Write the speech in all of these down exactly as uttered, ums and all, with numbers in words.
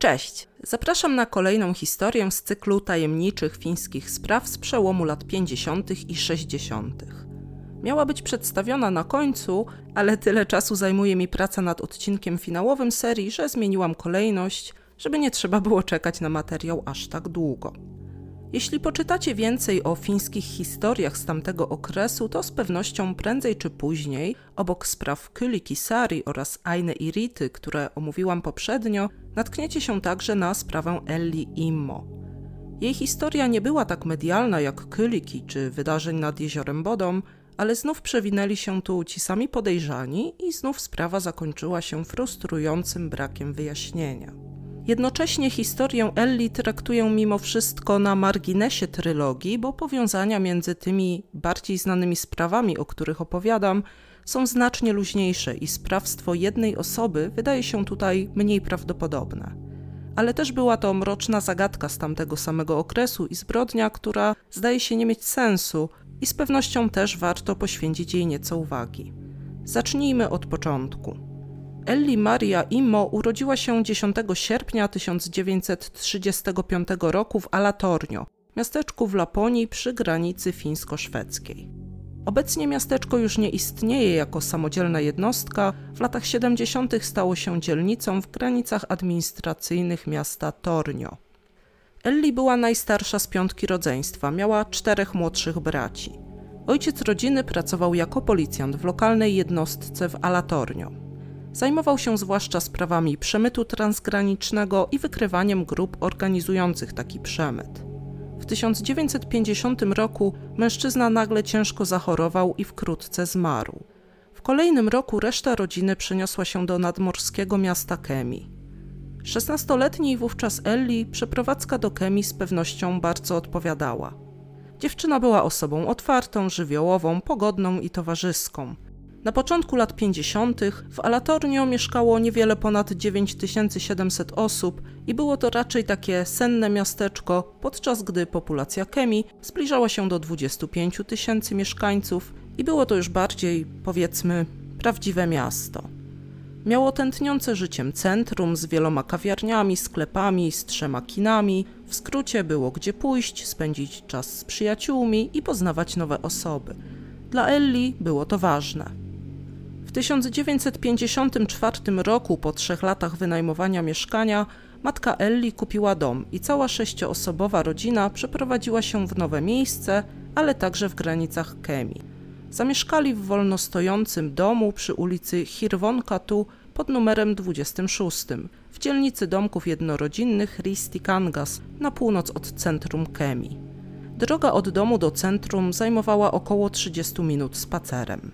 Cześć! Zapraszam na kolejną historię z cyklu tajemniczych fińskich spraw z przełomu lat pięćdziesiątych i sześćdziesiątych. Miała być przedstawiona na końcu, ale tyle czasu zajmuje mi praca nad odcinkiem finałowym serii, że zmieniłam kolejność, żeby nie trzeba było czekać na materiał aż tak długo. Jeśli poczytacie więcej o fińskich historiach z tamtego okresu, to z pewnością prędzej czy później, obok spraw Kyllikki Saari oraz Aine Irity, które omówiłam poprzednio, natkniecie się także na sprawę Elli Immo. Jej historia nie była tak medialna jak Kyllikki czy wydarzeń nad jeziorem Bodom, ale znów przewinęli się tu ci sami podejrzani i znów sprawa zakończyła się frustrującym brakiem wyjaśnienia. Jednocześnie historię Elli traktuję mimo wszystko na marginesie trylogii, bo powiązania między tymi bardziej znanymi sprawami, o których opowiadam, są znacznie luźniejsze i sprawstwo jednej osoby wydaje się tutaj mniej prawdopodobne. Ale też była to mroczna zagadka z tamtego samego okresu i zbrodnia, która zdaje się nie mieć sensu i z pewnością też warto poświęcić jej nieco uwagi. Zacznijmy od początku. Elli Maria Immo urodziła się dziesiątego sierpnia tysiąc dziewięćset trzydziestego piątego roku w Alatornio, miasteczku w Laponii przy granicy fińsko-szwedzkiej. Obecnie miasteczko już nie istnieje jako samodzielna jednostka, w latach siedemdziesiątych stało się dzielnicą w granicach administracyjnych miasta Tornio. Elli była najstarsza z piątki rodzeństwa, miała czterech młodszych braci. Ojciec rodziny pracował jako policjant w lokalnej jednostce w Alatornio. Zajmował się zwłaszcza sprawami przemytu transgranicznego i wykrywaniem grup organizujących taki przemyt. W tysiąc dziewięćset pięćdziesiątym roku mężczyzna nagle ciężko zachorował i wkrótce zmarł. W kolejnym roku reszta rodziny przeniosła się do nadmorskiego miasta Kemi. szesnastoletniej wówczas Elli przeprowadzka do Kemi z pewnością bardzo odpowiadała. Dziewczyna była osobą otwartą, żywiołową, pogodną i towarzyską. Na początku lat pięćdziesiątych w Alatornio mieszkało niewiele ponad dziewięć tysięcy siedemset osób i było to raczej takie senne miasteczko, podczas gdy populacja Kemi zbliżała się do dwudziestu pięciu tysięcy mieszkańców i było to już bardziej, powiedzmy, prawdziwe miasto. Miało tętniące życiem centrum z wieloma kawiarniami, sklepami, z trzema kinami, w skrócie było gdzie pójść, spędzić czas z przyjaciółmi i poznawać nowe osoby. Dla Elli było to ważne. W tysiąc dziewięćset pięćdziesiątym czwartym roku, po trzech latach wynajmowania mieszkania, matka Elli kupiła dom i cała sześcioosobowa rodzina przeprowadziła się w nowe miejsce, ale także w granicach Kemi. Zamieszkali w wolnostojącym domu przy ulicy Hirvonkatu pod numerem dwudziestym szóstym, w dzielnicy domków jednorodzinnych Ristikangas na północ od centrum Kemi. Droga od domu do centrum zajmowała około trzydziestu minut spacerem.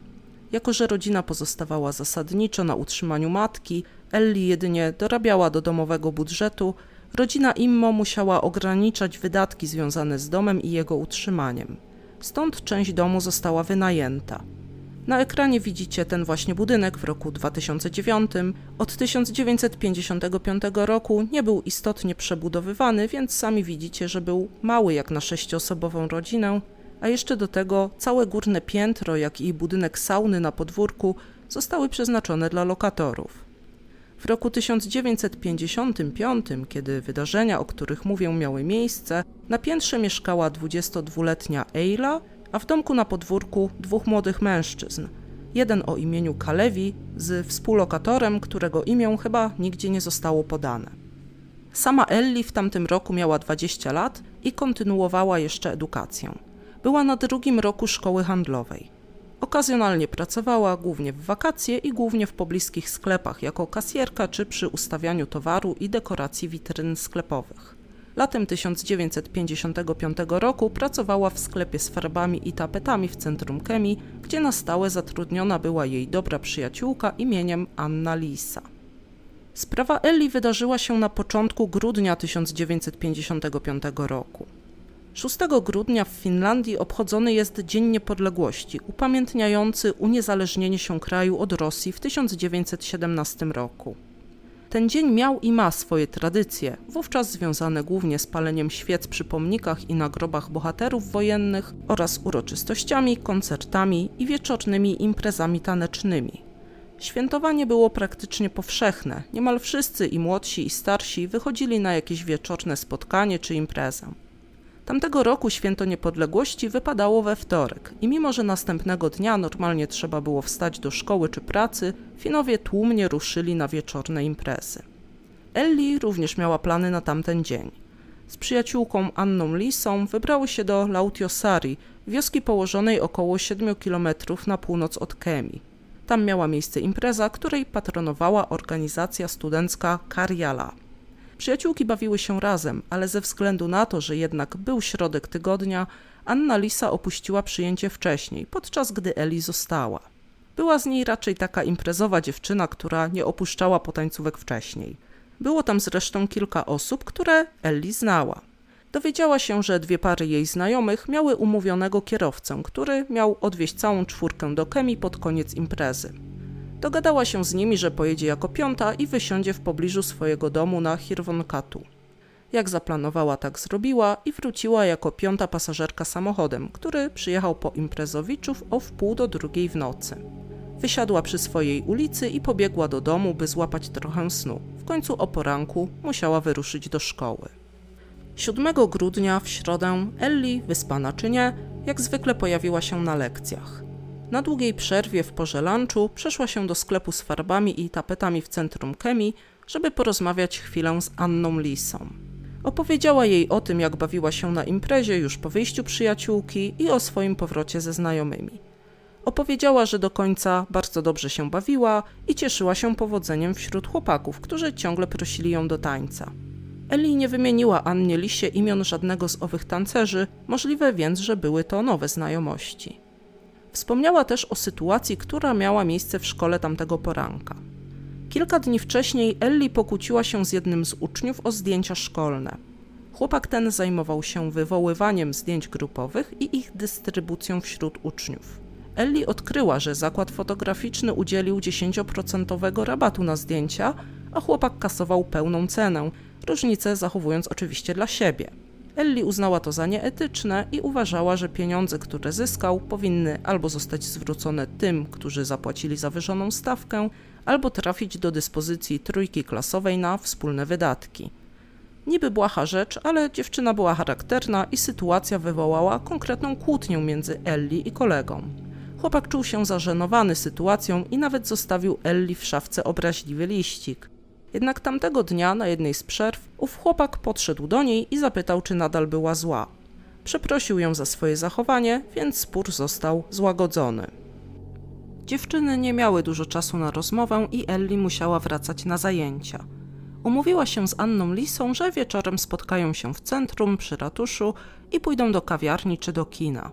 Jako że rodzina pozostawała zasadniczo na utrzymaniu matki, Elli jedynie dorabiała do domowego budżetu, rodzina Immo musiała ograniczać wydatki związane z domem i jego utrzymaniem. Stąd część domu została wynajęta. Na ekranie widzicie ten właśnie budynek w roku dwa tysiące dziewiątym. Od tysiąc dziewięćset pięćdziesiątego piątego roku nie był istotnie przebudowywany, więc sami widzicie, że był mały jak na sześcioosobową rodzinę, a jeszcze do tego całe górne piętro, jak i budynek sauny na podwórku zostały przeznaczone dla lokatorów. W roku tysiąc dziewięćset pięćdziesiątym piątym, kiedy wydarzenia, o których mówię, miały miejsce, na piętrze mieszkała dwudziestodwuletnia Eila, a w domku na podwórku dwóch młodych mężczyzn. Jeden o imieniu Kalevi z współlokatorem, którego imię chyba nigdzie nie zostało podane. Sama Elli w tamtym roku miała dwadzieścia lat i kontynuowała jeszcze edukację. Była na drugim roku szkoły handlowej. Okazjonalnie pracowała głównie w wakacje i głównie w pobliskich sklepach jako kasjerka czy przy ustawianiu towaru i dekoracji witryn sklepowych. Latem tysiąc dziewięćset pięćdziesiątego piątego roku pracowała w sklepie z farbami i tapetami w centrum Kemi, gdzie na stałe zatrudniona była jej dobra przyjaciółka imieniem Anna-Liisa. Sprawa Elli wydarzyła się na początku grudnia tysiąc dziewięćset pięćdziesiątego piątego roku. szóstego grudnia w Finlandii obchodzony jest Dzień Niepodległości, upamiętniający uniezależnienie się kraju od Rosji w tysiąc dziewięćset siedemnastym roku. Ten dzień miał i ma swoje tradycje, wówczas związane głównie z paleniem świec przy pomnikach i na grobach bohaterów wojennych oraz uroczystościami, koncertami i wieczornymi imprezami tanecznymi. Świętowanie było praktycznie powszechne. Niemal wszyscy, i młodsi, i starsi, wychodzili na jakieś wieczorne spotkanie czy imprezę. Tamtego roku święto niepodległości wypadało we wtorek i mimo, że następnego dnia normalnie trzeba było wstać do szkoły czy pracy, Finowie tłumnie ruszyli na wieczorne imprezy. Elli również miała plany na tamten dzień. Z przyjaciółką Anną-Liisą wybrały się do Lautiosari, wioski położonej około siedmiu kilometrów na północ od Kemi. Tam miała miejsce impreza, której patronowała organizacja studencka Kariala. Przyjaciółki bawiły się razem, ale ze względu na to, że jednak był środek tygodnia, Anna-Liisa opuściła przyjęcie wcześniej, podczas gdy Elli została. Była z niej raczej taka imprezowa dziewczyna, która nie opuszczała potańcówek wcześniej. Było tam zresztą kilka osób, które Elli znała. Dowiedziała się, że dwie pary jej znajomych miały umówionego kierowcę, który miał odwieźć całą czwórkę do Kemi pod koniec imprezy. Dogadała się z nimi, że pojedzie jako piąta i wysiądzie w pobliżu swojego domu na Hirvonkatu. Jak zaplanowała, tak zrobiła i wróciła jako piąta pasażerka samochodem, który przyjechał po imprezowiczów o wpół do drugiej w nocy. Wysiadła przy swojej ulicy i pobiegła do domu, by złapać trochę snu. W końcu o poranku musiała wyruszyć do szkoły. siódmego grudnia, w środę, Elli, wyspana czy nie, jak zwykle pojawiła się na lekcjach. Na długiej przerwie w porze lunchu przeszła się do sklepu z farbami i tapetami w centrum Kemi, żeby porozmawiać chwilę z Anną-Liisą. Opowiedziała jej o tym, jak bawiła się na imprezie już po wyjściu przyjaciółki i o swoim powrocie ze znajomymi. Opowiedziała, że do końca bardzo dobrze się bawiła i cieszyła się powodzeniem wśród chłopaków, którzy ciągle prosili ją do tańca. Elli nie wymieniła Annie-Liisie imion żadnego z owych tancerzy, możliwe więc, że były to nowe znajomości. Wspomniała też o sytuacji, która miała miejsce w szkole tamtego poranka. Kilka dni wcześniej Elli pokłóciła się z jednym z uczniów o zdjęcia szkolne. Chłopak ten zajmował się wywoływaniem zdjęć grupowych i ich dystrybucją wśród uczniów. Elli odkryła, że zakład fotograficzny udzielił dziesięć procent rabatu na zdjęcia, a chłopak kasował pełną cenę, różnicę zachowując oczywiście dla siebie. Elli uznała to za nieetyczne i uważała, że pieniądze, które zyskał, powinny albo zostać zwrócone tym, którzy zapłacili zawyżoną stawkę, albo trafić do dyspozycji trójki klasowej na wspólne wydatki. Niby błaha rzecz, ale dziewczyna była charakterna i sytuacja wywołała konkretną kłótnię między Elli i kolegą. Chłopak czuł się zażenowany sytuacją i nawet zostawił Elli w szafce obraźliwy liścik. Jednak tamtego dnia na jednej z przerw ów chłopak podszedł do niej i zapytał, czy nadal była zła. Przeprosił ją za swoje zachowanie, więc spór został złagodzony. Dziewczyny nie miały dużo czasu na rozmowę i Elli musiała wracać na zajęcia. Umówiła się z Anną-Liisą, że wieczorem spotkają się w centrum przy ratuszu i pójdą do kawiarni czy do kina.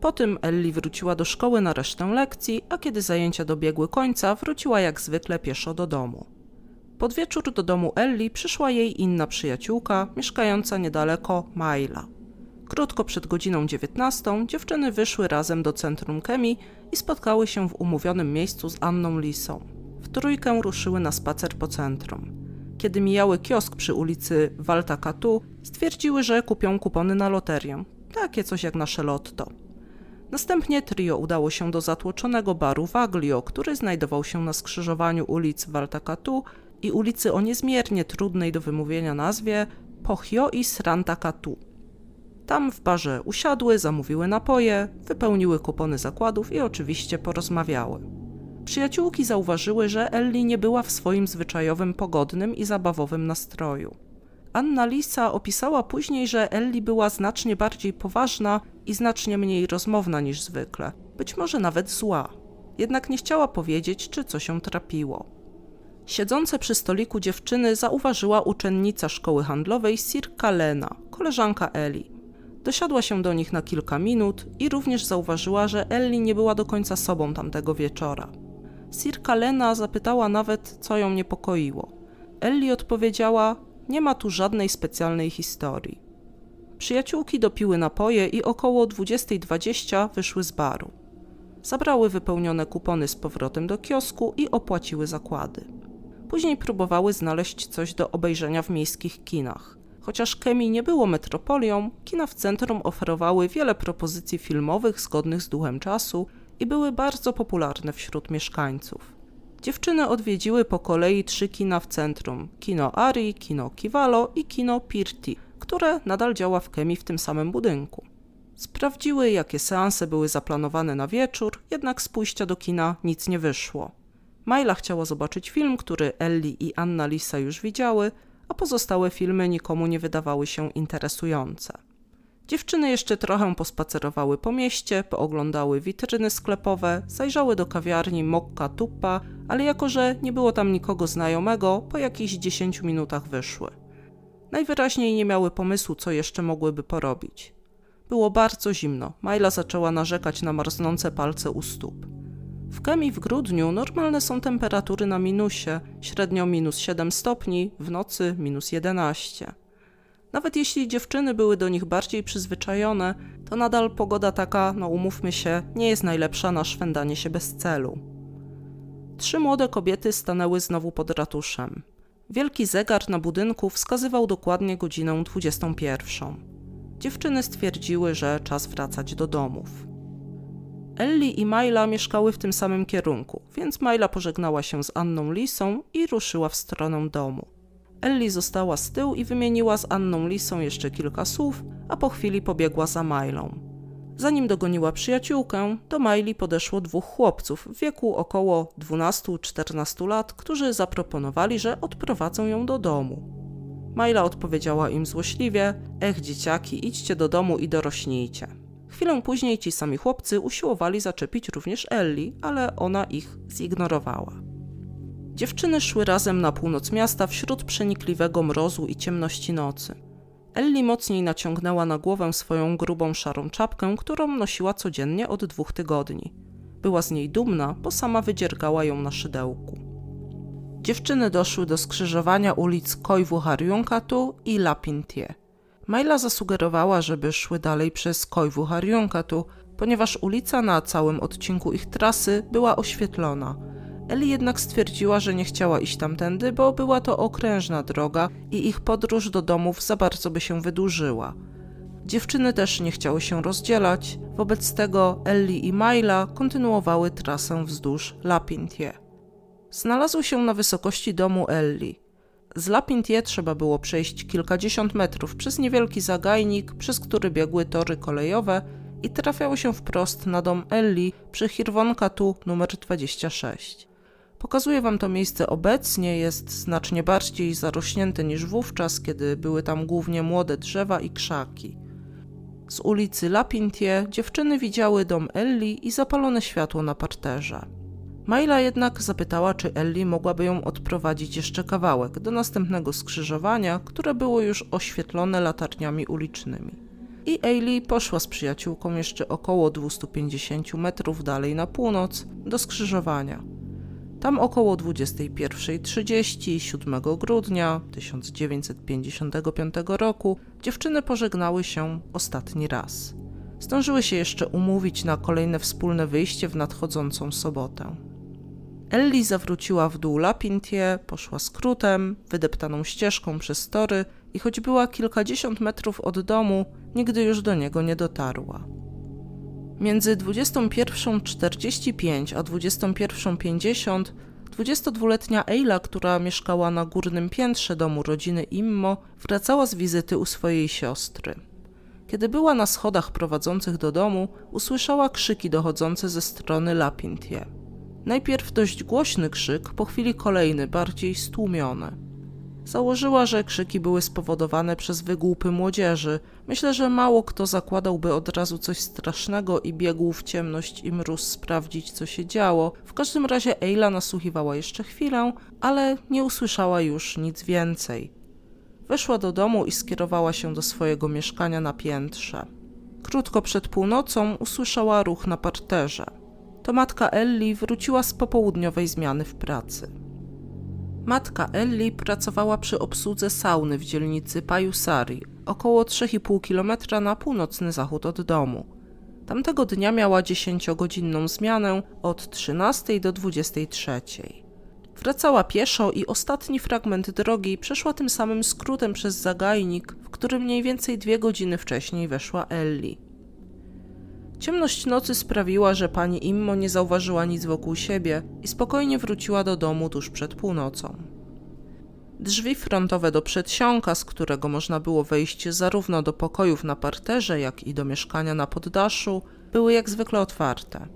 Potem Elli wróciła do szkoły na resztę lekcji, a kiedy zajęcia dobiegły końca, wróciła jak zwykle pieszo do domu. Pod wieczór do domu Elli przyszła jej inna przyjaciółka, mieszkająca niedaleko, Maila. Krótko przed godziną dziewiętnastą dziewczyny wyszły razem do centrum Kemi i spotkały się w umówionym miejscu z Anną-Liisą. W trójkę ruszyły na spacer po centrum. Kiedy mijały kiosk przy ulicy Valtakatu, stwierdziły, że kupią kupony na loterię, takie coś jak nasze lotto. Następnie trio udało się do zatłoczonego baru Waglio, który znajdował się na skrzyżowaniu ulic Valtakatu i ulicy o niezmiernie trudnej do wymówienia nazwie Pohjois Rantakatu. Tam w barze usiadły, zamówiły napoje, wypełniły kupony zakładów i oczywiście porozmawiały. Przyjaciółki zauważyły, że Elli nie była w swoim zwyczajowym, pogodnym i zabawowym nastroju. Anna-Liisa opisała później, że Elli była znacznie bardziej poważna i znacznie mniej rozmowna niż zwykle, być może nawet zła. Jednak nie chciała powiedzieć, czy coś się trapiło. Siedzące przy stoliku dziewczyny zauważyła uczennica szkoły handlowej Sirka Lena, koleżanka Elli. Dosiadła się do nich na kilka minut i również zauważyła, że Elli nie była do końca sobą tamtego wieczora. Sirka Lena zapytała nawet, co ją niepokoiło. Elli odpowiedziała, nie ma tu żadnej specjalnej historii. Przyjaciółki dopiły napoje i około dwudziestej dwadzieścia wyszły z baru. Zabrały wypełnione kupony z powrotem do kiosku i opłaciły zakłady. Później próbowały znaleźć coś do obejrzenia w miejskich kinach. Chociaż Kemi nie było metropolią, kina w centrum oferowały wiele propozycji filmowych zgodnych z duchem czasu i były bardzo popularne wśród mieszkańców. Dziewczyny odwiedziły po kolei trzy kina w centrum. Kino Ari, kino Kivalo i kino Pirti, które nadal działa w Kemi w tym samym budynku. Sprawdziły, jakie seanse były zaplanowane na wieczór, jednak z pójścia do kina nic nie wyszło. Maila chciała zobaczyć film, który Elli i Anna-Liisa już widziały, a pozostałe filmy nikomu nie wydawały się interesujące. Dziewczyny jeszcze trochę pospacerowały po mieście, pooglądały witryny sklepowe, zajrzały do kawiarni Mokka Tupa, ale jako że nie było tam nikogo znajomego, po jakichś dziesięciu minutach wyszły. Najwyraźniej nie miały pomysłu, co jeszcze mogłyby porobić. Było bardzo zimno, Maila zaczęła narzekać na marznące palce u stóp. W Kemi w grudniu normalne są temperatury na minusie, średnio minus siedem stopni, w nocy minus jedenaście. Nawet jeśli dziewczyny były do nich bardziej przyzwyczajone, to nadal pogoda taka, no umówmy się, nie jest najlepsza na szwendanie się bez celu. Trzy młode kobiety stanęły znowu pod ratuszem. Wielki zegar na budynku wskazywał dokładnie godzinę dwudziestą pierwszą. Dziewczyny stwierdziły, że czas wracać do domów. Elli i Maila mieszkały w tym samym kierunku, więc Maila pożegnała się z Anną-Liisą i ruszyła w stronę domu. Elli została z tyłu i wymieniła z Anną-Liisą jeszcze kilka słów, a po chwili pobiegła za Mailą. Zanim dogoniła przyjaciółkę, do Maili podeszło dwóch chłopców w wieku około dwunastu do czternastu lat, którzy zaproponowali, że odprowadzą ją do domu. Maila odpowiedziała im złośliwie: „Ech, dzieciaki, idźcie do domu i dorośnijcie”. Chwilę później ci sami chłopcy usiłowali zaczepić również Elli, ale ona ich zignorowała. Dziewczyny szły razem na północ miasta wśród przenikliwego mrozu i ciemności nocy. Elli mocniej naciągnęła na głowę swoją grubą szarą czapkę, którą nosiła codziennie od dwóch tygodni. Była z niej dumna, bo sama wydziergała ją na szydełku. Dziewczyny doszły do skrzyżowania ulic Koivuharjunkatu i Lapintie. Maila zasugerowała, żeby szły dalej przez Koivuharjunkatu, ponieważ ulica na całym odcinku ich trasy była oświetlona. Elli jednak stwierdziła, że nie chciała iść tamtędy, bo była to okrężna droga i ich podróż do domów za bardzo by się wydłużyła. Dziewczyny też nie chciały się rozdzielać, wobec tego Elli i Maila kontynuowały trasę wzdłuż Lapintie. Znalazły się na wysokości domu Elli. Z Lapintie trzeba było przejść kilkadziesiąt metrów przez niewielki zagajnik, przez który biegły tory kolejowe i trafiały się wprost na dom Elli przy Hirvonkatu numer dwadzieścia sześć. Pokazuję wam to miejsce obecnie, jest znacznie bardziej zarośnięte niż wówczas, kiedy były tam głównie młode drzewa i krzaki. Z ulicy Lapintie dziewczyny widziały dom Elli i zapalone światło na parterze. Maila jednak zapytała, czy Elli mogłaby ją odprowadzić jeszcze kawałek do następnego skrzyżowania, które było już oświetlone latarniami ulicznymi. I Elli poszła z przyjaciółką jeszcze około dwieście pięćdziesiąt metrów dalej na północ do skrzyżowania. Tam około dwudziestej pierwszej trzydzieści siódmego grudnia tysiąc dziewięćset pięćdziesiątego piątego roku dziewczyny pożegnały się ostatni raz. Zdążyły się jeszcze umówić na kolejne wspólne wyjście w nadchodzącą sobotę. Elli zawróciła w dół Lapintie, poszła skrótem, wydeptaną ścieżką przez tory i choć była kilkadziesiąt metrów od domu, nigdy już do niego nie dotarła. Między dwudziestą pierwszą czterdzieści pięć a dwudziestą pierwszą pięćdziesiąt dwudziestodwuletnia Eila, która mieszkała na górnym piętrze domu rodziny Immo, wracała z wizyty u swojej siostry. Kiedy była na schodach prowadzących do domu, usłyszała krzyki dochodzące ze strony Lapintie. Najpierw dość głośny krzyk, po chwili kolejny, bardziej stłumiony. Założyła, że krzyki były spowodowane przez wygłupy młodzieży. Myślę, że mało kto zakładałby od razu coś strasznego i biegł w ciemność i mróz sprawdzić, co się działo. W każdym razie Eila nasłuchiwała jeszcze chwilę, ale nie usłyszała już nic więcej. Weszła do domu i skierowała się do swojego mieszkania na piętrze. Krótko przed północą usłyszała ruch na parterze. To matka Elli wróciła z popołudniowej zmiany w pracy. Matka Elli pracowała przy obsłudze sauny w dzielnicy Pajusari, około trzy i pół kilometra na północny zachód od domu. Tamtego dnia miała dziesięciogodzinną zmianę od trzynastej do dwudziestej trzeciej. Wracała pieszo i ostatni fragment drogi przeszła tym samym skrótem przez zagajnik, w którym mniej więcej dwie godziny wcześniej weszła Elli. Ciemność nocy sprawiła, że pani Immo nie zauważyła nic wokół siebie i spokojnie wróciła do domu tuż przed północą. Drzwi frontowe do przedsionka, z którego można było wejść zarówno do pokojów na parterze, jak i do mieszkania na poddaszu, były jak zwykle otwarte.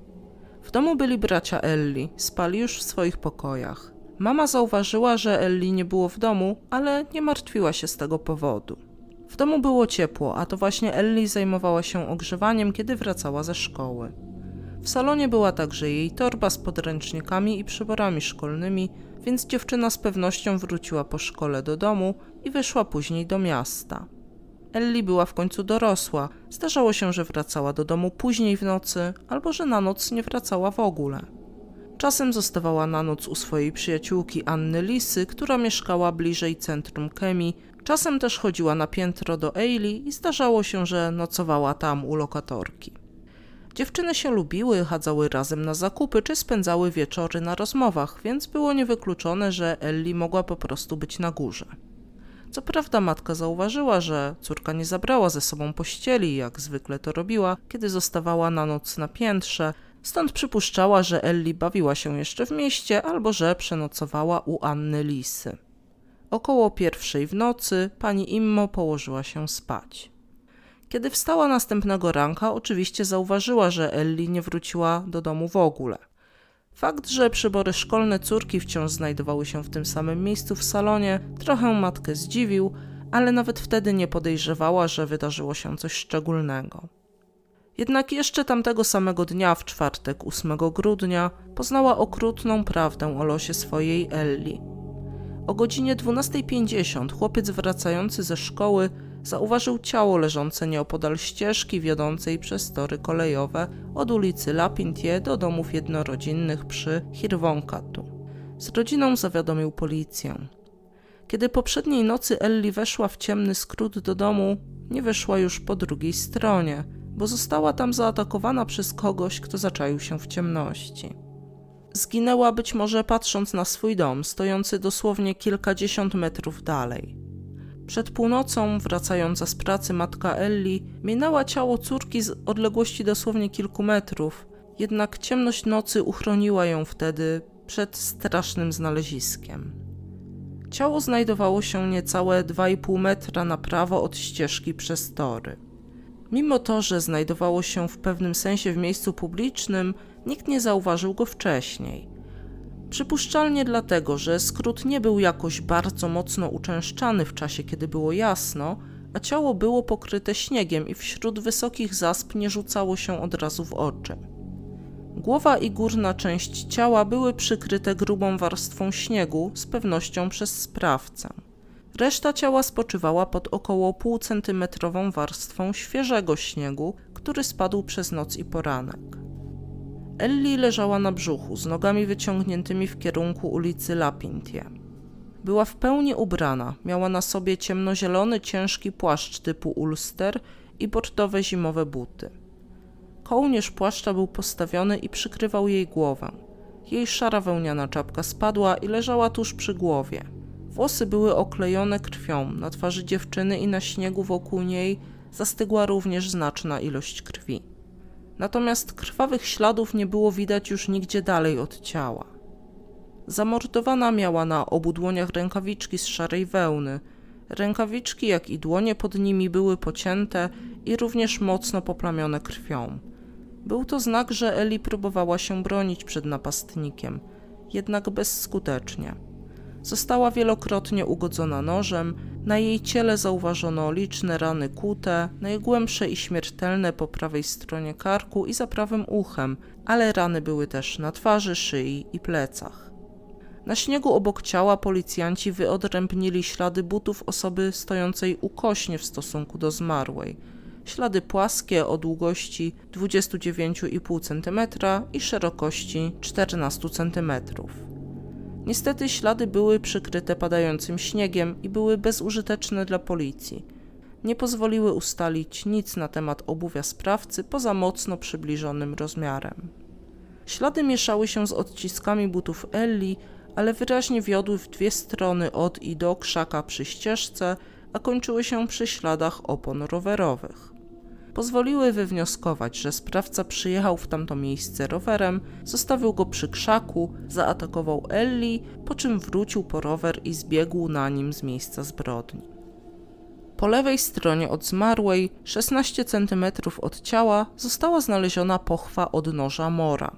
W domu byli bracia Elli, spali już w swoich pokojach. Mama zauważyła, że Elli nie było w domu, ale nie martwiła się z tego powodu. W domu było ciepło, a to właśnie Elli zajmowała się ogrzewaniem, kiedy wracała ze szkoły. W salonie była także jej torba z podręcznikami i przyborami szkolnymi, więc dziewczyna z pewnością wróciła po szkole do domu i wyszła później do miasta. Elli była w końcu dorosła, zdarzało się, że wracała do domu później w nocy albo że na noc nie wracała w ogóle. Czasem zostawała na noc u swojej przyjaciółki Anny-Lisy, która mieszkała bliżej centrum Kemi, czasem też chodziła na piętro do Eili i zdarzało się, że nocowała tam u lokatorki. Dziewczyny się lubiły, chadzały razem na zakupy czy spędzały wieczory na rozmowach, więc było niewykluczone, że Elli mogła po prostu być na górze. Co prawda matka zauważyła, że córka nie zabrała ze sobą pościeli, jak zwykle to robiła, kiedy zostawała na noc na piętrze, stąd przypuszczała, że Elli bawiła się jeszcze w mieście albo że przenocowała u Anny-Lisy. Około pierwszej w nocy pani Immo położyła się spać. Kiedy wstała następnego ranka, oczywiście zauważyła, że Elli nie wróciła do domu w ogóle. Fakt, że przybory szkolne córki wciąż znajdowały się w tym samym miejscu w salonie, trochę matkę zdziwił, ale nawet wtedy nie podejrzewała, że wydarzyło się coś szczególnego. Jednak jeszcze tamtego samego dnia, w czwartek ósmego grudnia, poznała okrutną prawdę o losie swojej Elli. O godzinie dwunastej pięćdziesiąt chłopiec wracający ze szkoły zauważył ciało leżące nieopodal ścieżki wiodącej przez tory kolejowe od ulicy Lapintie do domów jednorodzinnych przy Hirvonkatu. Z rodziną zawiadomił policję. Kiedy poprzedniej nocy Elli weszła w ciemny skrót do domu, nie wyszła już po drugiej stronie, bo została tam zaatakowana przez kogoś, kto zaczaił się w ciemności. Zginęła być może patrząc na swój dom, stojący dosłownie kilkadziesiąt metrów dalej. Przed północą, wracająca z pracy matka Elli, minęła ciało córki z odległości dosłownie kilku metrów, jednak ciemność nocy uchroniła ją wtedy przed strasznym znaleziskiem. Ciało znajdowało się niecałe dwa i pół metra na prawo od ścieżki przez tory. Mimo to, że znajdowało się w pewnym sensie w miejscu publicznym, nikt nie zauważył go wcześniej. Przypuszczalnie dlatego, że skrót nie był jakoś bardzo mocno uczęszczany w czasie, kiedy było jasno, a ciało było pokryte śniegiem i wśród wysokich zasp nie rzucało się od razu w oczy. Głowa i górna część ciała były przykryte grubą warstwą śniegu, z pewnością przez sprawcę. Reszta ciała spoczywała pod około półcentymetrową warstwą świeżego śniegu, który spadł przez noc i poranek. Elli leżała na brzuchu, z nogami wyciągniętymi w kierunku ulicy Lapintie. Była w pełni ubrana, miała na sobie ciemnozielony, ciężki płaszcz typu ulster i bordowe zimowe buty. Kołnierz płaszcza był postawiony i przykrywał jej głowę. Jej szara wełniana czapka spadła i leżała tuż przy głowie. Włosy były oklejone krwią, na twarzy dziewczyny i na śniegu wokół niej zastygła również znaczna ilość krwi. Natomiast krwawych śladów nie było widać już nigdzie dalej od ciała. Zamordowana miała na obu dłoniach rękawiczki z szarej wełny. Rękawiczki, jak i dłonie pod nimi były pocięte i również mocno poplamione krwią. Był to znak, że Elli próbowała się bronić przed napastnikiem, jednak bezskutecznie. Została wielokrotnie ugodzona nożem, na jej ciele zauważono liczne rany kłute, najgłębsze i śmiertelne po prawej stronie karku i za prawym uchem, ale rany były też na twarzy, szyi i plecach. Na śniegu obok ciała policjanci wyodrębnili ślady butów osoby stojącej ukośnie w stosunku do zmarłej. Ślady płaskie o długości dwadzieścia dziewięć i pół centymetra i szerokości czternaście centymetrów. Niestety ślady były przykryte padającym śniegiem i były bezużyteczne dla policji. Nie pozwoliły ustalić nic na temat obuwia sprawcy poza mocno przybliżonym rozmiarem. Ślady mieszały się z odciskami butów Elli, ale wyraźnie wiodły w dwie strony od i do krzaka przy ścieżce, a kończyły się przy śladach opon rowerowych. pozwoliły wywnioskować, że sprawca przyjechał w tamto miejsce rowerem, zostawił go przy krzaku, zaatakował Elli, po czym wrócił po rower i zbiegł na nim z miejsca zbrodni. Po lewej stronie od zmarłej, szesnaście centymetrów od ciała, została znaleziona pochwa od noża Mora.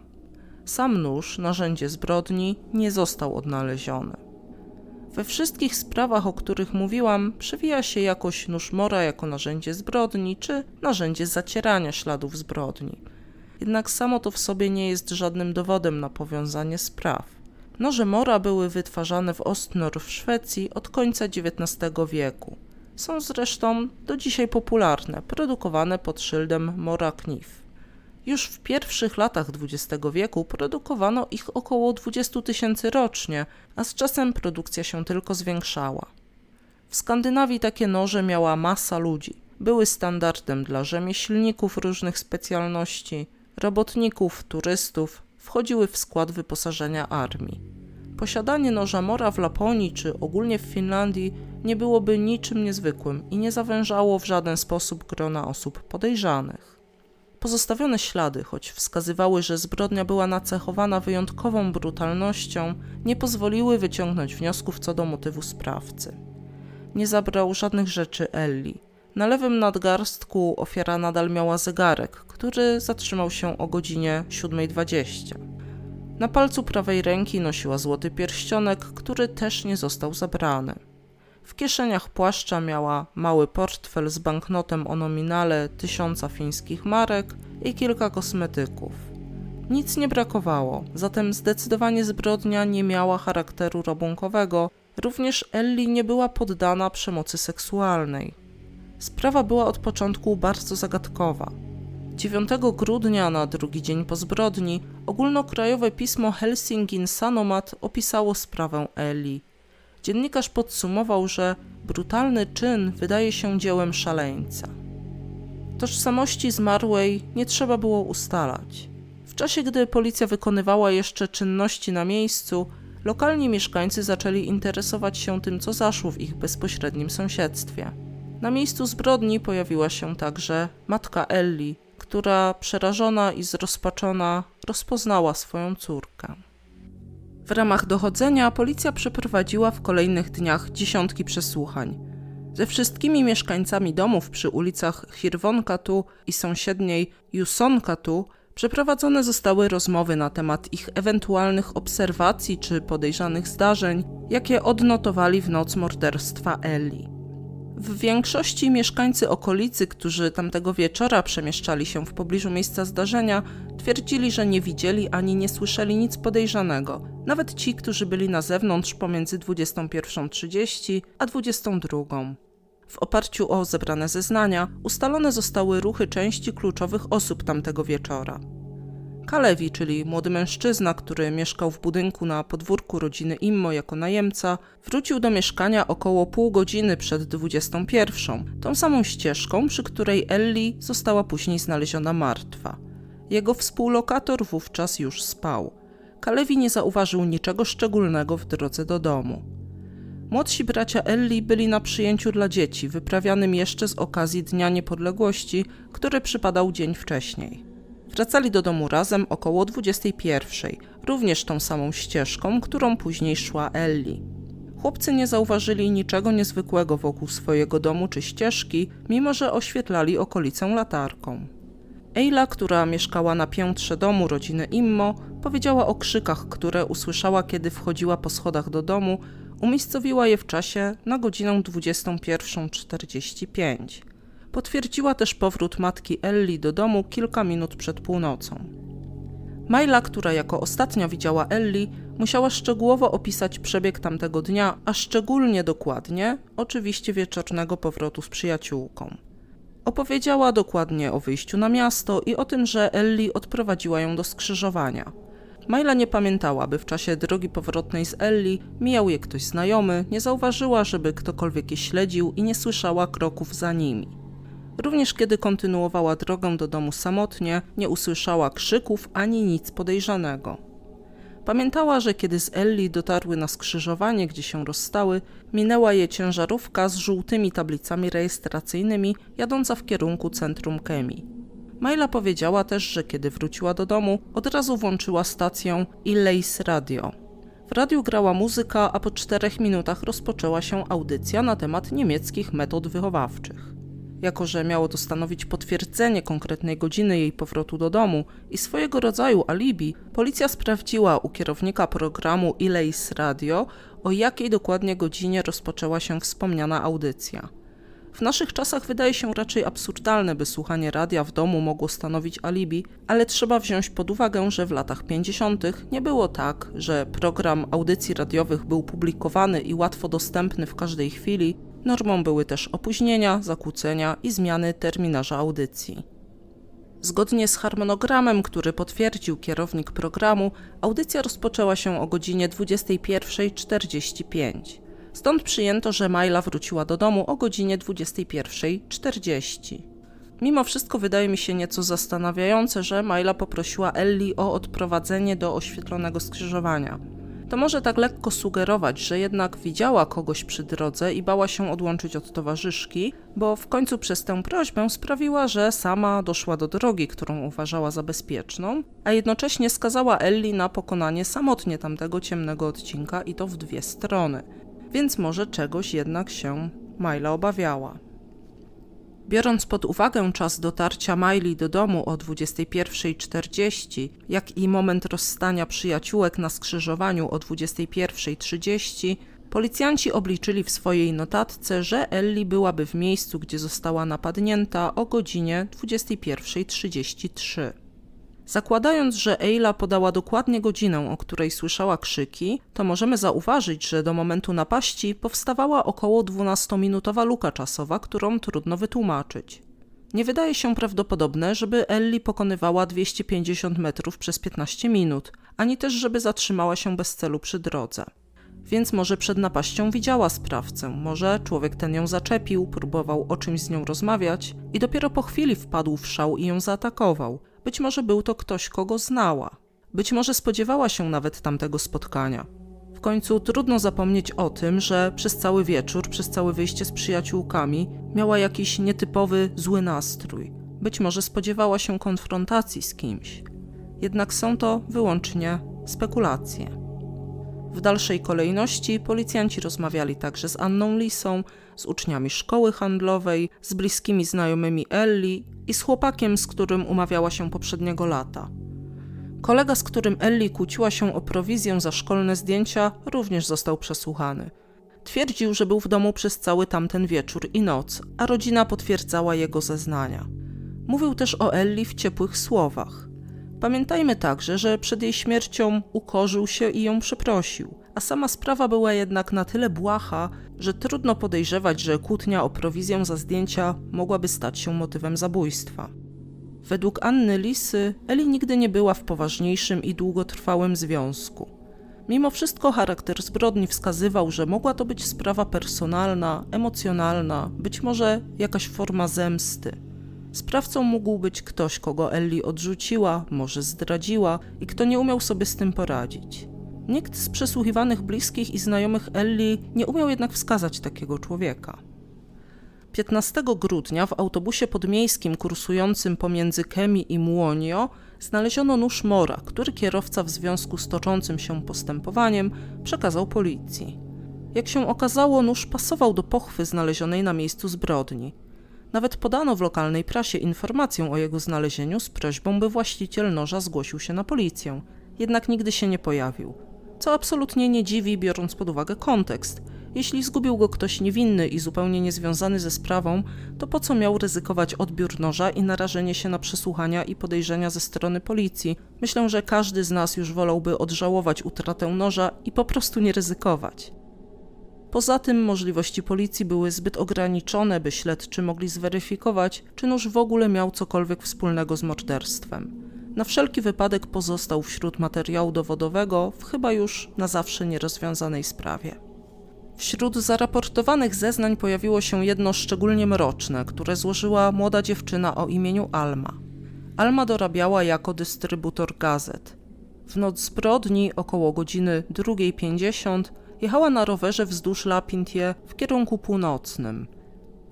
Sam nóż, narzędzie zbrodni, nie został odnaleziony. We wszystkich sprawach, o których mówiłam, przewija się jakoś nóż Mora jako narzędzie zbrodni czy narzędzie zacierania śladów zbrodni. Jednak samo to w sobie nie jest żadnym dowodem na powiązanie spraw. Noże Mora były wytwarzane w Ostnor w Szwecji od końca dziewiętnastego wieku. Są zresztą do dzisiaj popularne, produkowane pod szyldem Mora Kniv. Już w pierwszych latach dwudziestego wieku produkowano ich około dwudziestu tysięcy rocznie, a z czasem produkcja się tylko zwiększała. W Skandynawii takie noże miała masa ludzi. Były standardem dla rzemieślników różnych specjalności, robotników, turystów, wchodziły w skład wyposażenia armii. Posiadanie noża Mora w Laponii czy ogólnie w Finlandii nie byłoby niczym niezwykłym i nie zawężało w żaden sposób grona osób podejrzanych. Pozostawione ślady, choć wskazywały, że zbrodnia była nacechowana wyjątkową brutalnością, nie pozwoliły wyciągnąć wniosków co do motywu sprawcy. Nie zabrał żadnych rzeczy Elli. Na lewym nadgarstku ofiara nadal miała zegarek, który zatrzymał się o godzinie siódma dwadzieścia. Na palcu prawej ręki nosiła złoty pierścionek, który też nie został zabrany. W kieszeniach płaszcza miała mały portfel z banknotem o nominale tysiąca fińskich marek i kilka kosmetyków. Nic nie brakowało, zatem zdecydowanie zbrodnia nie miała charakteru rabunkowego, również Elli nie była poddana przemocy seksualnej. Sprawa była od początku bardzo zagadkowa. dziewiątego grudnia, na drugi dzień po zbrodni, ogólnokrajowe pismo Helsingin Sanomat opisało sprawę Elli. Dziennikarz podsumował, że brutalny czyn wydaje się dziełem szaleńca. Tożsamości zmarłej nie trzeba było ustalać. W czasie, gdy policja wykonywała jeszcze czynności na miejscu, lokalni mieszkańcy zaczęli interesować się tym, co zaszło w ich bezpośrednim sąsiedztwie. Na miejscu zbrodni pojawiła się także matka Elli, która przerażona i zrozpaczona rozpoznała swoją córkę. W ramach dochodzenia policja przeprowadziła w kolejnych dniach dziesiątki przesłuchań. Ze wszystkimi mieszkańcami domów przy ulicach Hirvonkatu i sąsiedniej Yusonkatu przeprowadzone zostały rozmowy na temat ich ewentualnych obserwacji czy podejrzanych zdarzeń, jakie odnotowali w noc morderstwa Elli. W większości mieszkańcy okolicy, którzy tamtego wieczora przemieszczali się w pobliżu miejsca zdarzenia, twierdzili, że nie widzieli ani nie słyszeli nic podejrzanego, nawet ci, którzy byli na zewnątrz pomiędzy dwudziestą pierwszą trzydzieści a dwudziestą drugą. W oparciu o zebrane zeznania ustalone zostały ruchy części kluczowych osób tamtego wieczora. Kalevi, czyli młody mężczyzna, który mieszkał w budynku na podwórku rodziny Immo jako najemca, wrócił do mieszkania około pół godziny przed dwudziestą pierwszą, tą samą ścieżką, przy której Elli została później znaleziona martwa. Jego współlokator wówczas już spał. Kalevi nie zauważył niczego szczególnego w drodze do domu. Młodsi bracia Elli byli na przyjęciu dla dzieci, wyprawianym jeszcze z okazji Dnia Niepodległości, który przypadał dzień wcześniej. Wracali do domu razem około dwudziestej pierwszej, również tą samą ścieżką, którą później szła Elli. Chłopcy nie zauważyli niczego niezwykłego wokół swojego domu czy ścieżki, mimo że oświetlali okolicę latarką. Eila, która mieszkała na piętrze domu rodziny Immo, powiedziała o krzykach, które usłyszała, kiedy wchodziła po schodach do domu, umiejscowiła je w czasie na godzinę dwudziestą pierwszą czterdzieści pięć. Potwierdziła też powrót matki Elli do domu kilka minut przed północą. Maila, która jako ostatnia widziała Elli, musiała szczegółowo opisać przebieg tamtego dnia, a szczególnie dokładnie, oczywiście wieczornego powrotu z przyjaciółką. Opowiedziała dokładnie o wyjściu na miasto i o tym, że Elli odprowadziła ją do skrzyżowania. Maila nie pamiętała, by w czasie drogi powrotnej z Elli mijał je ktoś znajomy, nie zauważyła, żeby ktokolwiek je śledził i nie słyszała kroków za nimi. Również kiedy kontynuowała drogę do domu samotnie, nie usłyszała krzyków ani nic podejrzanego. Pamiętała, że kiedy z Elli dotarły na skrzyżowanie, gdzie się rozstały, minęła je ciężarówka z żółtymi tablicami rejestracyjnymi jadąca w kierunku centrum Kemi. Maila powiedziała też, że kiedy wróciła do domu, od razu włączyła stację Ylläs Radio. W radiu grała muzyka, a po czterech minutach rozpoczęła się audycja na temat niemieckich metod wychowawczych. Jako że miało to stanowić potwierdzenie konkretnej godziny jej powrotu do domu i swojego rodzaju alibi, policja sprawdziła u kierownika programu Ylläs Radio, o jakiej dokładnie godzinie rozpoczęła się wspomniana audycja. W naszych czasach wydaje się raczej absurdalne, by słuchanie radia w domu mogło stanowić alibi, ale trzeba wziąć pod uwagę, że w latach pięćdziesiątych nie było tak, że program audycji radiowych był publikowany i łatwo dostępny w każdej chwili. Normą były też opóźnienia, zakłócenia i zmiany terminarza audycji. Zgodnie z harmonogramem, który potwierdził kierownik programu, audycja rozpoczęła się o godzinie dwudziestej pierwszej czterdzieści pięć. Stąd przyjęto, że Maila wróciła do domu o godzinie dwudziestej pierwszej czterdzieści. Mimo wszystko wydaje mi się nieco zastanawiające, że Maila poprosiła Elli o odprowadzenie do oświetlonego skrzyżowania. To może tak lekko sugerować, że jednak widziała kogoś przy drodze i bała się odłączyć od towarzyszki, bo w końcu przez tę prośbę sprawiła, że sama doszła do drogi, którą uważała za bezpieczną, a jednocześnie skazała Elli na pokonanie samotnie tamtego ciemnego odcinka i to w dwie strony. Więc może czegoś jednak się Maila obawiała. Biorąc pod uwagę czas dotarcia Maili do domu o dwudziestej pierwszej czterdzieści, jak i moment rozstania przyjaciółek na skrzyżowaniu o dwudziestej pierwszej trzydzieści, policjanci obliczyli w swojej notatce, że Elli byłaby w miejscu, gdzie została napadnięta o godzinie dwudziestej pierwszej trzydzieści trzy. Zakładając, że Eila podała dokładnie godzinę, o której słyszała krzyki, to możemy zauważyć, że do momentu napaści powstawała około dwunastominutowa luka czasowa, którą trudno wytłumaczyć. Nie wydaje się prawdopodobne, żeby Elli pokonywała dwieście pięćdziesiąt metrów przez piętnaście minut, ani też żeby zatrzymała się bez celu przy drodze. Więc może przed napaścią widziała sprawcę, może człowiek ten ją zaczepił, próbował o czymś z nią rozmawiać i dopiero po chwili wpadł w szał i ją zaatakował. Być może był to ktoś, kogo znała. Być może spodziewała się nawet tamtego spotkania. W końcu trudno zapomnieć o tym, że przez cały wieczór, przez całe wyjście z przyjaciółkami miała jakiś nietypowy, zły nastrój. Być może spodziewała się konfrontacji z kimś. Jednak są to wyłącznie spekulacje. W dalszej kolejności policjanci rozmawiali także z Anną-Liisą, z uczniami szkoły handlowej, z bliskimi znajomymi Elli i z chłopakiem, z którym umawiała się poprzedniego lata. Kolega, z którym Elli kłóciła się o prowizję za szkolne zdjęcia, również został przesłuchany. Twierdził, że był w domu przez cały tamten wieczór i noc, a rodzina potwierdzała jego zeznania. Mówił też o Elli w ciepłych słowach. Pamiętajmy także, że przed jej śmiercią ukorzył się i ją przeprosił, a sama sprawa była jednak na tyle błaha, że trudno podejrzewać, że kłótnia o prowizję za zdjęcia mogłaby stać się motywem zabójstwa. Według Anny-Liisy Elli nigdy nie była w poważniejszym i długotrwałym związku. Mimo wszystko charakter zbrodni wskazywał, że mogła to być sprawa personalna, emocjonalna, być może jakaś forma zemsty. Sprawcą mógł być ktoś, kogo Elli odrzuciła, może zdradziła i kto nie umiał sobie z tym poradzić. Nikt z przesłuchiwanych bliskich i znajomych Elli nie umiał jednak wskazać takiego człowieka. piętnastego grudnia w autobusie podmiejskim kursującym pomiędzy Kemi i Muonio znaleziono nóż Mora, który kierowca w związku z toczącym się postępowaniem przekazał policji. Jak się okazało, nóż pasował do pochwy znalezionej na miejscu zbrodni. Nawet podano w lokalnej prasie informację o jego znalezieniu z prośbą, by właściciel noża zgłosił się na policję, jednak nigdy się nie pojawił. Co absolutnie nie dziwi, biorąc pod uwagę kontekst. Jeśli zgubił go ktoś niewinny i zupełnie niezwiązany ze sprawą, to po co miał ryzykować odbiór noża i narażenie się na przesłuchania i podejrzenia ze strony policji? Myślę, że każdy z nas już wolałby odżałować utratę noża i po prostu nie ryzykować. Poza tym możliwości policji były zbyt ograniczone, by śledczy mogli zweryfikować, czy nóż w ogóle miał cokolwiek wspólnego z morderstwem. Na wszelki wypadek pozostał wśród materiału dowodowego w chyba już na zawsze nierozwiązanej sprawie. Wśród zaraportowanych zeznań pojawiło się jedno szczególnie mroczne, które złożyła młoda dziewczyna o imieniu Alma. Alma dorabiała jako dystrybutor gazet. W noc zbrodni około godziny druga pięćdziesiąt jechała na rowerze wzdłuż Lapintie w kierunku północnym.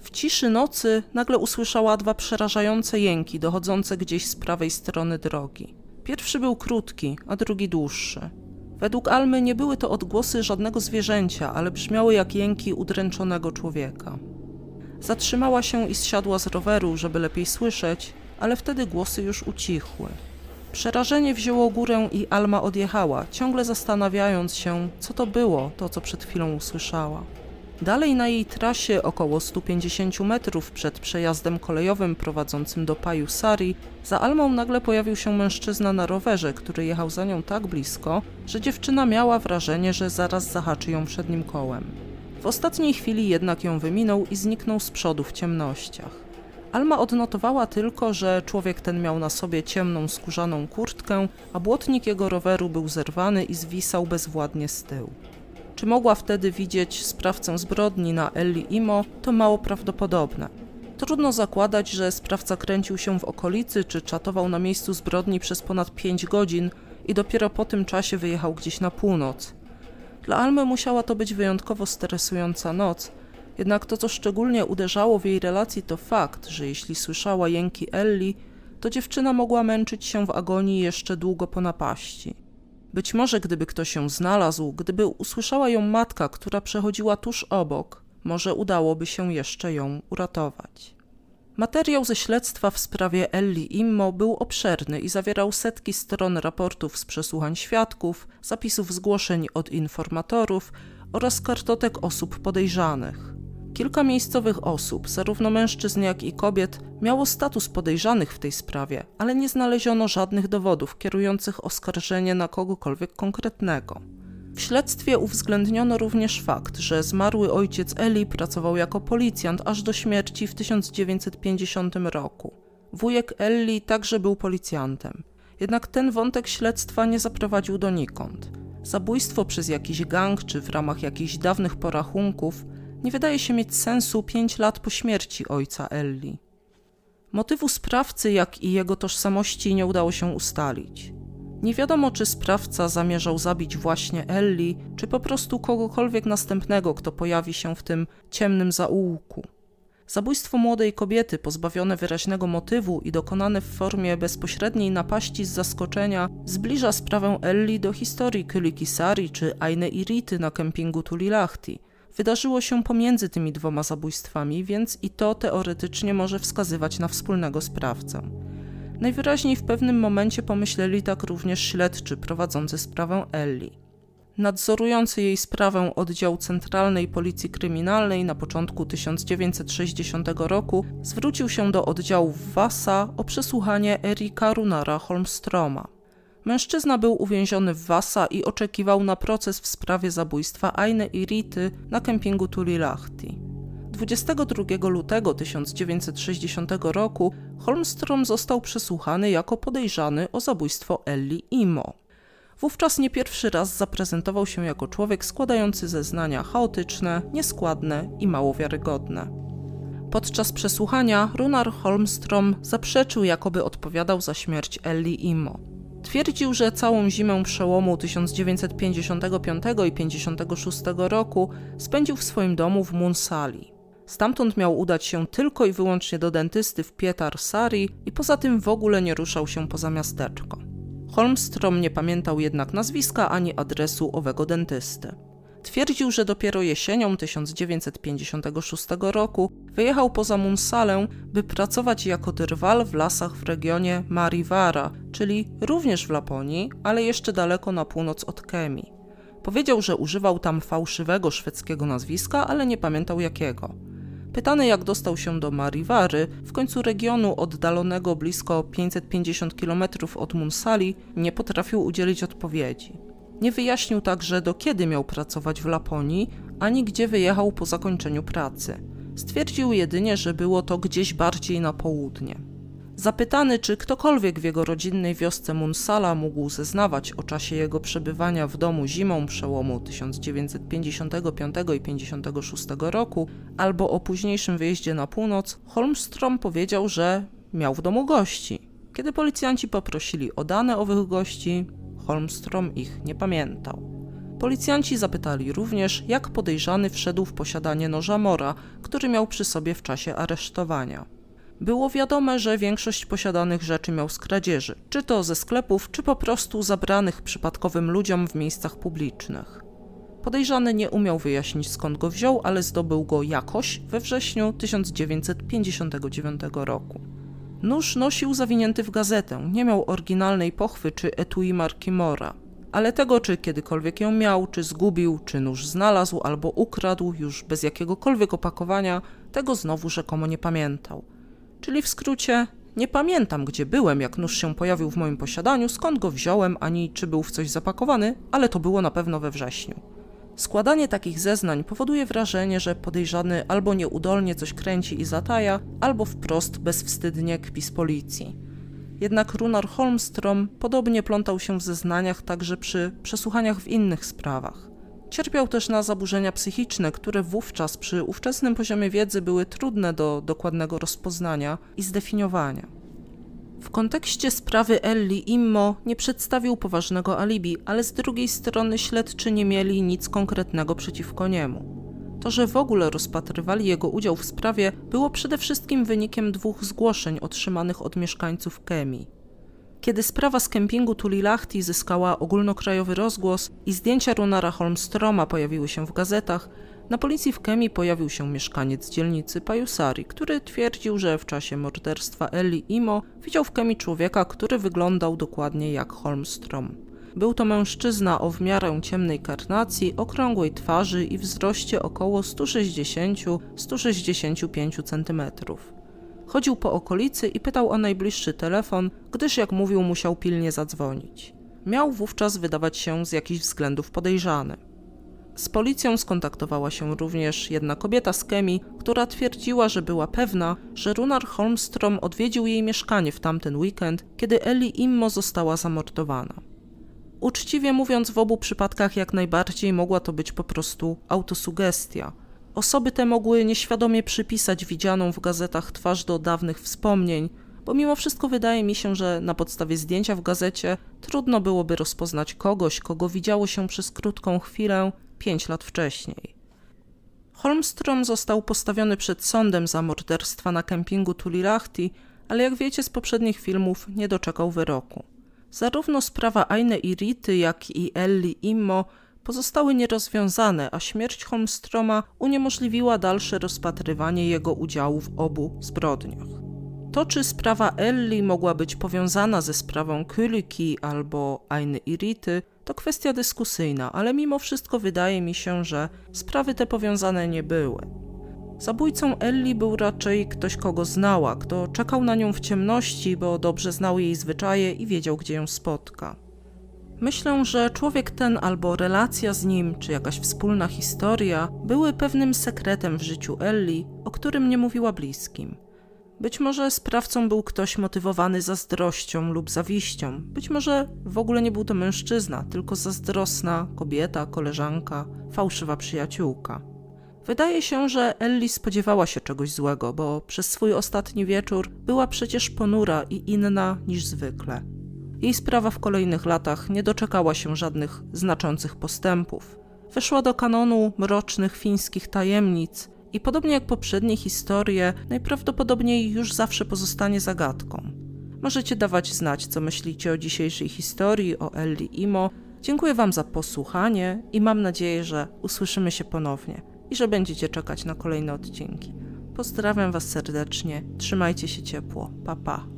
W ciszy nocy nagle usłyszała dwa przerażające jęki dochodzące gdzieś z prawej strony drogi. Pierwszy był krótki, a drugi dłuższy. Według Almy nie były to odgłosy żadnego zwierzęcia, ale brzmiały jak jęki udręczonego człowieka. Zatrzymała się i zsiadła z roweru, żeby lepiej słyszeć, ale wtedy głosy już ucichły. Przerażenie wzięło górę i Alma odjechała, ciągle zastanawiając się, co to było, to co przed chwilą usłyszała. Dalej na jej trasie, około sto pięćdziesiąt metrów przed przejazdem kolejowym prowadzącym do Pajusari, za Almą nagle pojawił się mężczyzna na rowerze, który jechał za nią tak blisko, że dziewczyna miała wrażenie, że zaraz zahaczy ją przednim kołem. W ostatniej chwili jednak ją wyminął i zniknął z przodu w ciemnościach. Alma odnotowała tylko, że człowiek ten miał na sobie ciemną, skórzaną kurtkę, a błotnik jego roweru był zerwany i zwisał bezwładnie z tyłu. Czy mogła wtedy widzieć sprawcę zbrodni na Elli Immo, to mało prawdopodobne. Trudno zakładać, że sprawca kręcił się w okolicy czy czatował na miejscu zbrodni przez ponad pięć godzin i dopiero po tym czasie wyjechał gdzieś na północ. Dla Almy musiała to być wyjątkowo stresująca noc, jednak to, co szczególnie uderzało w jej relacji, to fakt, że jeśli słyszała jęki Elli, to dziewczyna mogła męczyć się w agonii jeszcze długo po napaści. Być może gdyby ktoś ją znalazł, gdyby usłyszała ją matka, która przechodziła tuż obok, może udałoby się jeszcze ją uratować. Materiał ze śledztwa w sprawie Elli Immo był obszerny i zawierał setki stron raportów z przesłuchań świadków, zapisów zgłoszeń od informatorów oraz kartotek osób podejrzanych. Kilka miejscowych osób, zarówno mężczyzn jak i kobiet, miało status podejrzanych w tej sprawie, ale nie znaleziono żadnych dowodów kierujących oskarżenie na kogokolwiek konkretnego. W śledztwie uwzględniono również fakt, że zmarły ojciec Elli pracował jako policjant aż do śmierci w tysiąc dziewięćset pięćdziesiątym roku. Wujek Elli także był policjantem. Jednak ten wątek śledztwa nie zaprowadził donikąd. Zabójstwo przez jakiś gang czy w ramach jakichś dawnych porachunków nie wydaje się mieć sensu pięć lat po śmierci ojca Elli. Motywu sprawcy, jak i jego tożsamości nie udało się ustalić. Nie wiadomo, czy sprawca zamierzał zabić właśnie Elli, czy po prostu kogokolwiek następnego, kto pojawi się w tym ciemnym zaułku. Zabójstwo młodej kobiety, pozbawione wyraźnego motywu i dokonane w formie bezpośredniej napaści z zaskoczenia, zbliża sprawę Elli do historii Kyllikki Saari czy Aine Irity na kempingu Tulilahti. Wydarzyło się pomiędzy tymi dwoma zabójstwami, więc i to teoretycznie może wskazywać na wspólnego sprawcę. Najwyraźniej w pewnym momencie pomyśleli tak również śledczy prowadzący sprawę Elli. Nadzorujący jej sprawę oddział Centralnej Policji Kryminalnej na początku tysiąc dziewięćset sześćdziesiątego roku zwrócił się do oddziału w Vasa o przesłuchanie Erika Runara Holmströma. Mężczyzna był uwięziony w Vasa i oczekiwał na proces w sprawie zabójstwa Aine Irity na kempingu Tulilahti. dwudziestego drugiego lutego tysiąc dziewięćset sześćdziesiątego roku Holmström został przesłuchany jako podejrzany o zabójstwo Elli Immo. Wówczas nie pierwszy raz zaprezentował się jako człowiek składający zeznania chaotyczne, nieskładne i mało wiarygodne. Podczas przesłuchania Runar Holmström zaprzeczył, jakoby odpowiadał za śmierć Elli Immo. Twierdził, że całą zimę przełomu tysiąc dziewięćset pięćdziesiątego piątego i tysiąc dziewięćset pięćdziesiątego szóstego roku spędził w swoim domu w Munsali. Stamtąd miał udać się tylko i wyłącznie do dentysty w Pietarsaari i poza tym w ogóle nie ruszał się poza miasteczko. Holmström nie pamiętał jednak nazwiska ani adresu owego dentysty. Twierdził, że dopiero jesienią tysiąc dziewięćset pięćdziesiątego szóstego roku wyjechał poza Munsalę, by pracować jako drwal w lasach w regionie Marivara, czyli również w Laponii, ale jeszcze daleko na północ od Kemi. Powiedział, że używał tam fałszywego szwedzkiego nazwiska, ale nie pamiętał jakiego. Pytany, jak dostał się do Marivary, w końcu regionu oddalonego blisko pięćset pięćdziesiąt kilometrów od Munsali, nie potrafił udzielić odpowiedzi. Nie wyjaśnił także, do kiedy miał pracować w Laponii, ani gdzie wyjechał po zakończeniu pracy. Stwierdził jedynie, że było to gdzieś bardziej na południe. Zapytany, czy ktokolwiek w jego rodzinnej wiosce Munsala mógł zeznawać o czasie jego przebywania w domu zimą przełomu tysiąc dziewięćset pięćdziesiątego piątego i tysiąc dziewięćset pięćdziesiątego szóstego roku, albo o późniejszym wyjeździe na północ, Holmström powiedział, że miał w domu gości. Kiedy policjanci poprosili o dane owych gości, Holmström ich nie pamiętał. Policjanci zapytali również, jak podejrzany wszedł w posiadanie noża Mora, który miał przy sobie w czasie aresztowania. Było wiadome, że większość posiadanych rzeczy miał z kradzieży, czy to ze sklepów, czy po prostu zabranych przypadkowym ludziom w miejscach publicznych. Podejrzany nie umiał wyjaśnić, skąd go wziął, ale zdobył go jakoś we wrześniu tysiąc dziewięćset pięćdziesiątego dziewiątego roku. Nóż nosił zawinięty w gazetę, nie miał oryginalnej pochwy czy etui marki Mora, ale tego, czy kiedykolwiek ją miał, czy zgubił, czy nóż znalazł albo ukradł już bez jakiegokolwiek opakowania, tego znowu rzekomo nie pamiętał. Czyli w skrócie, nie pamiętam, gdzie byłem, jak nóż się pojawił w moim posiadaniu, skąd go wziąłem, ani czy był w coś zapakowany, ale to było na pewno we wrześniu. Składanie takich zeznań powoduje wrażenie, że podejrzany albo nieudolnie coś kręci i zataja, albo wprost bezwstydnie kpi z policji. Jednak Runar Holmström podobnie plątał się w zeznaniach także przy przesłuchaniach w innych sprawach. Cierpiał też na zaburzenia psychiczne, które wówczas przy ówczesnym poziomie wiedzy były trudne do dokładnego rozpoznania i zdefiniowania. W kontekście sprawy Elli Immo nie przedstawił poważnego alibi, ale z drugiej strony śledczy nie mieli nic konkretnego przeciwko niemu. To, że w ogóle rozpatrywali jego udział w sprawie, było przede wszystkim wynikiem dwóch zgłoszeń otrzymanych od mieszkańców Kemi. Kiedy sprawa z kempingu Tulilahti zyskała ogólnokrajowy rozgłos i zdjęcia Runara Holmströma pojawiły się w gazetach, na policji w Kemi pojawił się mieszkaniec dzielnicy Pajusari, który twierdził, że w czasie morderstwa Elli Immo widział w Kemi człowieka, który wyglądał dokładnie jak Holmström. Był to mężczyzna o w miarę ciemnej karnacji, okrągłej twarzy i wzroście około sto sześćdziesiąt do stu sześćdziesięciu pięciu centymetrów. Chodził po okolicy i pytał o najbliższy telefon, gdyż jak mówił, musiał pilnie zadzwonić. Miał wówczas wydawać się z jakichś względów podejrzany. Z policją skontaktowała się również jedna kobieta z Kemi, która twierdziła, że była pewna, że Runar Holmström odwiedził jej mieszkanie w tamten weekend, kiedy Elli Immo została zamordowana. Uczciwie mówiąc, w obu przypadkach jak najbardziej mogła to być po prostu autosugestia. Osoby te mogły nieświadomie przypisać widzianą w gazetach twarz do dawnych wspomnień, bo mimo wszystko wydaje mi się, że na podstawie zdjęcia w gazecie trudno byłoby rozpoznać kogoś, kogo widziało się przez krótką chwilę pięć lat wcześniej. Holmström został postawiony przed sądem za morderstwa na kempingu Tulilahti, ale jak wiecie z poprzednich filmów nie doczekał wyroku. Zarówno sprawa Aine Irity, jak i Elli Immo pozostały nierozwiązane, a śmierć Holmströma uniemożliwiła dalsze rozpatrywanie jego udziału w obu zbrodniach. To, czy sprawa Elli mogła być powiązana ze sprawą Kyllikki albo Aine Irity, to kwestia dyskusyjna, ale mimo wszystko wydaje mi się, że sprawy te powiązane nie były. Zabójcą Elli był raczej ktoś, kogo znała, kto czekał na nią w ciemności, bo dobrze znał jej zwyczaje i wiedział, gdzie ją spotka. Myślę, że człowiek ten albo relacja z nim, czy jakaś wspólna historia były pewnym sekretem w życiu Elli, o którym nie mówiła bliskim. Być może sprawcą był ktoś motywowany zazdrością lub zawiścią. Być może w ogóle nie był to mężczyzna, tylko zazdrosna kobieta, koleżanka, fałszywa przyjaciółka. Wydaje się, że Elli spodziewała się czegoś złego, bo przez swój ostatni wieczór była przecież ponura i inna niż zwykle. Jej sprawa w kolejnych latach nie doczekała się żadnych znaczących postępów. Weszła do kanonu mrocznych fińskich tajemnic i podobnie jak poprzednie historie, najprawdopodobniej już zawsze pozostanie zagadką. Możecie dawać znać, co myślicie o dzisiejszej historii, o Elli Immo. Dziękuję Wam za posłuchanie i mam nadzieję, że usłyszymy się ponownie i że będziecie czekać na kolejne odcinki. Pozdrawiam Was serdecznie, trzymajcie się ciepło, pa pa.